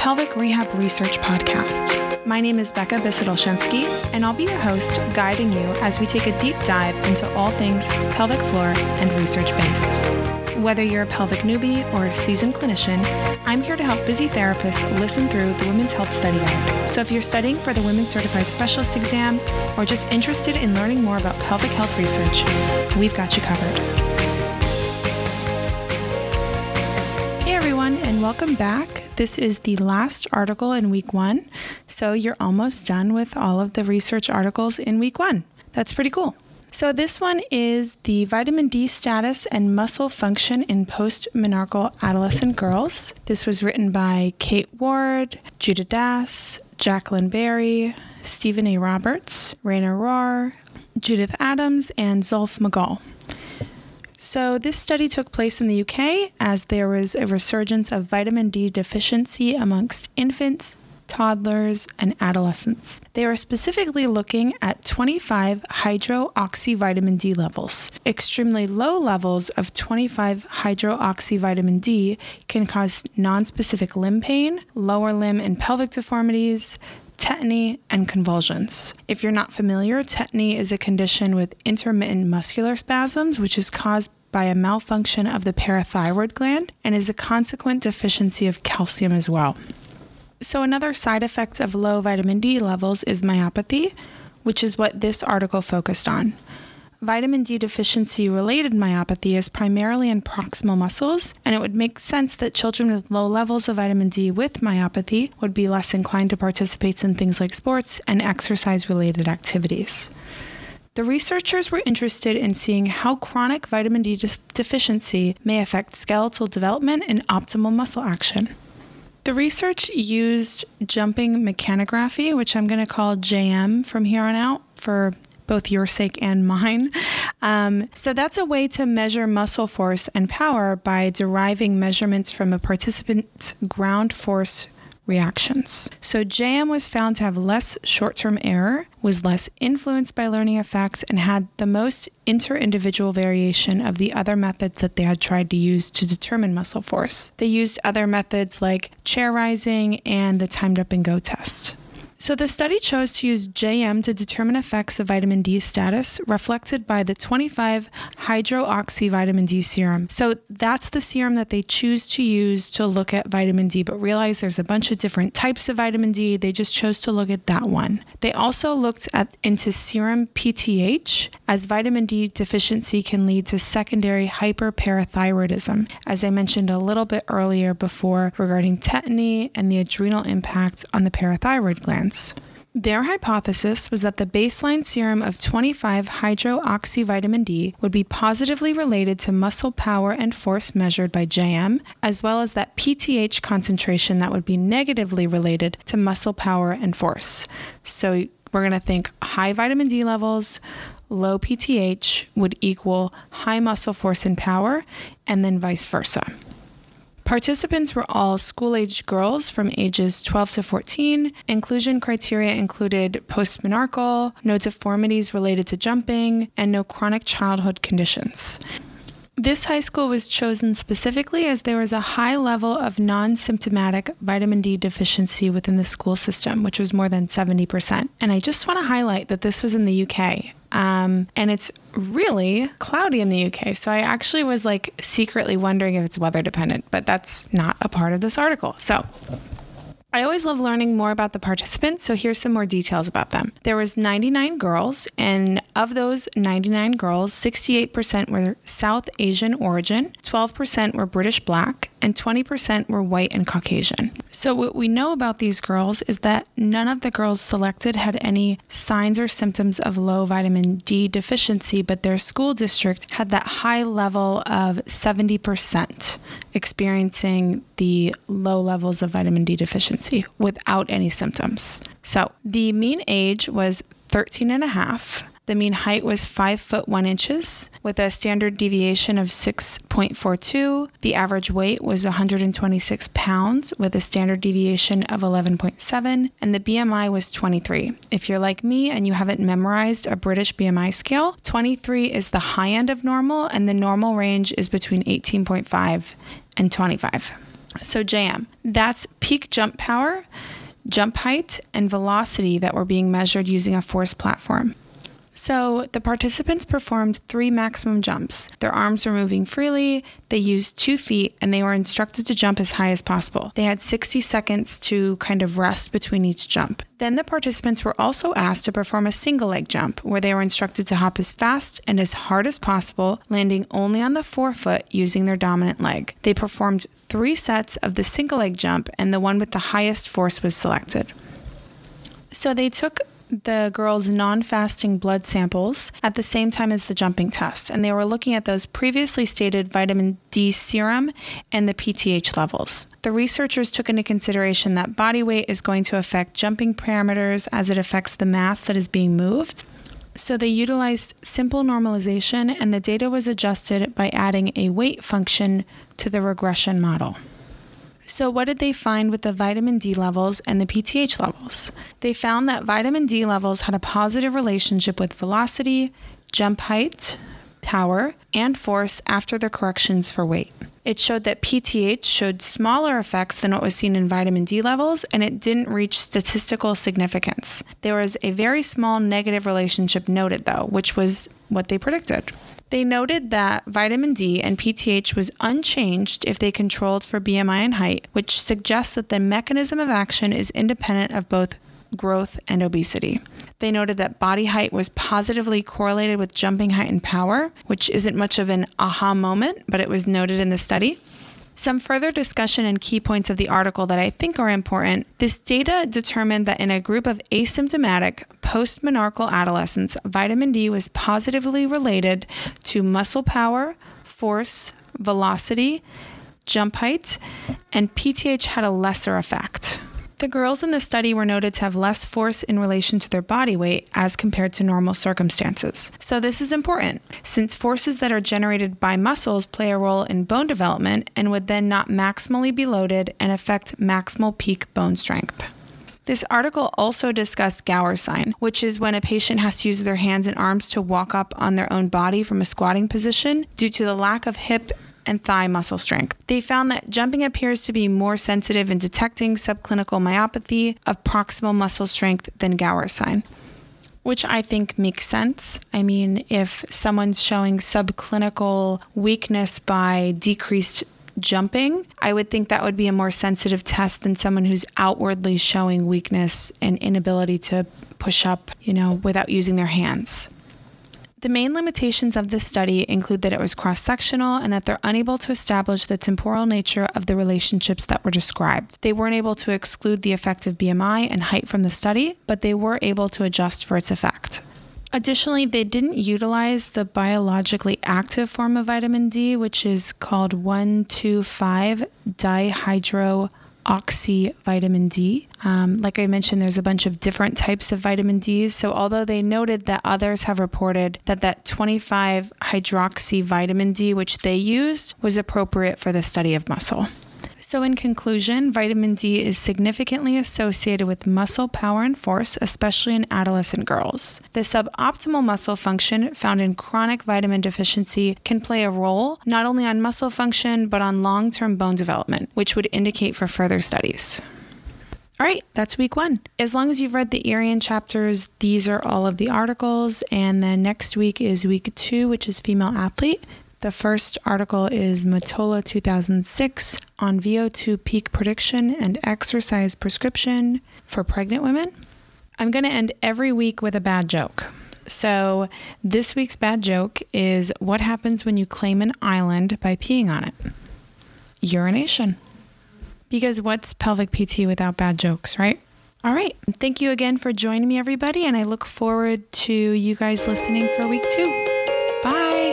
Pelvic Rehab Research Podcast. My name is Becca Bissadolshensky, and I'll be your host, guiding you as we take a deep dive into all things pelvic floor and research-based. Whether you're a pelvic newbie or a seasoned clinician, I'm here to help busy therapists listen through the Women's Health Study Guide. So if you're studying for the Women's Certified Specialist exam or just interested in learning more about pelvic health research, we've got you covered. And welcome back. This is the last article in week one. So you're almost done with all of the research articles in week one. That's pretty cool. So this one is the vitamin D status and muscle function in post-menarche adolescent girls. This was written by Kate Ward, Judah Das, Jacqueline Berry, Stephen A. Roberts, Raina Rohr, Judith Adams, and Zulf Magal. So this study took place in the UK as there was a resurgence of vitamin D deficiency amongst infants, toddlers, and adolescents. They were specifically looking at 25 hydroxyvitamin D levels. Extremely low levels of 25 hydroxyvitamin D can cause nonspecific limb pain, lower limb and pelvic deformities, tetany, and convulsions. If you're not familiar, tetany is a condition with intermittent muscular spasms, which is caused by a malfunction of the parathyroid gland and is a consequent deficiency of calcium as well. So another side effect of low vitamin D levels is myopathy, which is what this article focused on. Vitamin D deficiency-related myopathy is primarily in proximal muscles, and it would make sense that children with low levels of vitamin D with myopathy would be less inclined to participate in things like sports and exercise-related activities. The researchers were interested in seeing how chronic vitamin D deficiency may affect skeletal development and optimal muscle action. The research used jumping mechanography, which I'm going to call JM from here on out for both your sake and mine. So that's a way to measure muscle force and power by deriving measurements from a participant's ground force reactions. So JM was found to have less short-term error, was less influenced by learning effects, and had the most inter-individual variation of the other methods that they had tried to use to determine muscle force. They used other methods like chair rising and the timed up and go test. So the study chose to use JM to determine effects of vitamin D status reflected by the 25 hydroxyvitamin D serum. So that's the serum that they choose to use to look at vitamin D, but realize there's a bunch of different types of vitamin D. They just chose to look at that one. They also looked into serum PTH, as vitamin D deficiency can lead to secondary hyperparathyroidism, as I mentioned a little bit earlier before regarding tetany and the adrenal impact on the parathyroid gland. Their hypothesis was that the baseline serum of 25 hydroxyvitamin D would be positively related to muscle power and force measured by JM, as well as that PTH concentration that would be negatively related to muscle power and force. So we're going to think high vitamin D levels, low PTH would equal high muscle force and power, and then vice versa. Participants were all school-aged girls from ages 12 to 14. Inclusion criteria included post-menarche, no deformities related to jumping, and no chronic childhood conditions. This high school was chosen specifically as there was a high level of non-symptomatic vitamin D deficiency within the school system, which was more than 70%. And I just want to highlight that this was in the UK. And it's really cloudy in the UK. So I actually was like secretly wondering if it's weather dependent, but that's not a part of this article. So I always love learning more about the participants. So here's some more details about them. There was 99 girls, and of those 99 girls, 68% were South Asian origin, 12% were British Black, and 20% were white and Caucasian. So what we know about these girls is that none of the girls selected had any signs or symptoms of low vitamin D deficiency, but their school district had that high level of 70% experiencing the low levels of vitamin D deficiency without any symptoms. So the mean age was 13 and a half. The mean height was 5'1" with a standard deviation of 6.42. The average weight was 126 pounds with a standard deviation of 11.7. And the BMI was 23. If you're like me and you haven't memorized a British BMI scale, 23 is the high end of normal, and the normal range is between 18.5 and 25. So jam, that's peak jump power, jump height, and velocity that were being measured using a force platform. So the participants performed 3 maximum jumps. Their arms were moving freely, they used 2 feet, and they were instructed to jump as high as possible. They had 60 seconds to kind of rest between each jump. Then the participants were also asked to perform a single leg jump, where they were instructed to hop as fast and as hard as possible, landing only on the forefoot using their dominant leg. They performed 3 sets of the single leg jump, and the one with the highest force was selected. So they took the girls' non-fasting blood samples at the same time as the jumping test, and they were looking at those previously stated vitamin D serum and the PTH levels. The researchers took into consideration that body weight is going to affect jumping parameters as it affects the mass that is being moved. So they utilized simple normalization, and the data was adjusted by adding a weight function to the regression model. So what did they find with the vitamin D levels and the PTH levels? They found that vitamin D levels had a positive relationship with velocity, jump height, power, and force after the corrections for weight. It showed that PTH showed smaller effects than what was seen in vitamin D levels, and it didn't reach statistical significance. There was a very small negative relationship noted, though, which was what they predicted. They noted that vitamin D and PTH was unchanged if they controlled for BMI and height, which suggests that the mechanism of action is independent of both growth and obesity. They noted that body height was positively correlated with jumping height and power, which isn't much of an aha moment, but it was noted in the study. Some further discussion and key points of the article that I think are important. This data determined that in a group of asymptomatic postmenarchal adolescents, vitamin D was positively related to muscle power, force, velocity, jump height, and PTH had a lesser effect. The girls in the study were noted to have less force in relation to their body weight as compared to normal circumstances. So this is important, since forces that are generated by muscles play a role in bone development and would then not maximally be loaded and affect maximal peak bone strength. This article also discussed Gower sign, which is when a patient has to use their hands and arms to walk up on their own body from a squatting position due to the lack of hip and thigh muscle strength. They found that jumping appears to be more sensitive in detecting subclinical myopathy of proximal muscle strength than Gower sign, which I think makes sense. I mean, if someone's showing subclinical weakness by decreased jumping, I would think that would be a more sensitive test than someone who's outwardly showing weakness and inability to push up, without using their hands. The main limitations of this study include that it was cross-sectional and that they're unable to establish the temporal nature of the relationships that were described. They weren't able to exclude the effect of BMI and height from the study, but they were able to adjust for its effect. Additionally, they didn't utilize the biologically active form of vitamin D, which is called 1,2,5-dihydrooxy vitamin D. Like I mentioned, there's a bunch of different types of vitamin D's. So although they noted that others have reported that 25-hydroxy vitamin D, which they used, was appropriate for the study of muscle. So in conclusion, vitamin D is significantly associated with muscle power and force, especially in adolescent girls. The suboptimal muscle function found in chronic vitamin deficiency can play a role not only on muscle function, but on long-term bone development, which would indicate for further studies. All right, that's week 1. As long as you've read the Erian chapters, these are all of the articles. And then next week is week 2, which is female athlete. The first article is Motola 2006 on VO2 peak prediction and exercise prescription for pregnant women. I'm going to end every week with a bad joke. So this week's bad joke is, what happens when you claim an island by peeing on it? Urination. Because what's pelvic PT without bad jokes, right? All right. Thank you again for joining me, everybody. And I look forward to you guys listening for week 2. Bye.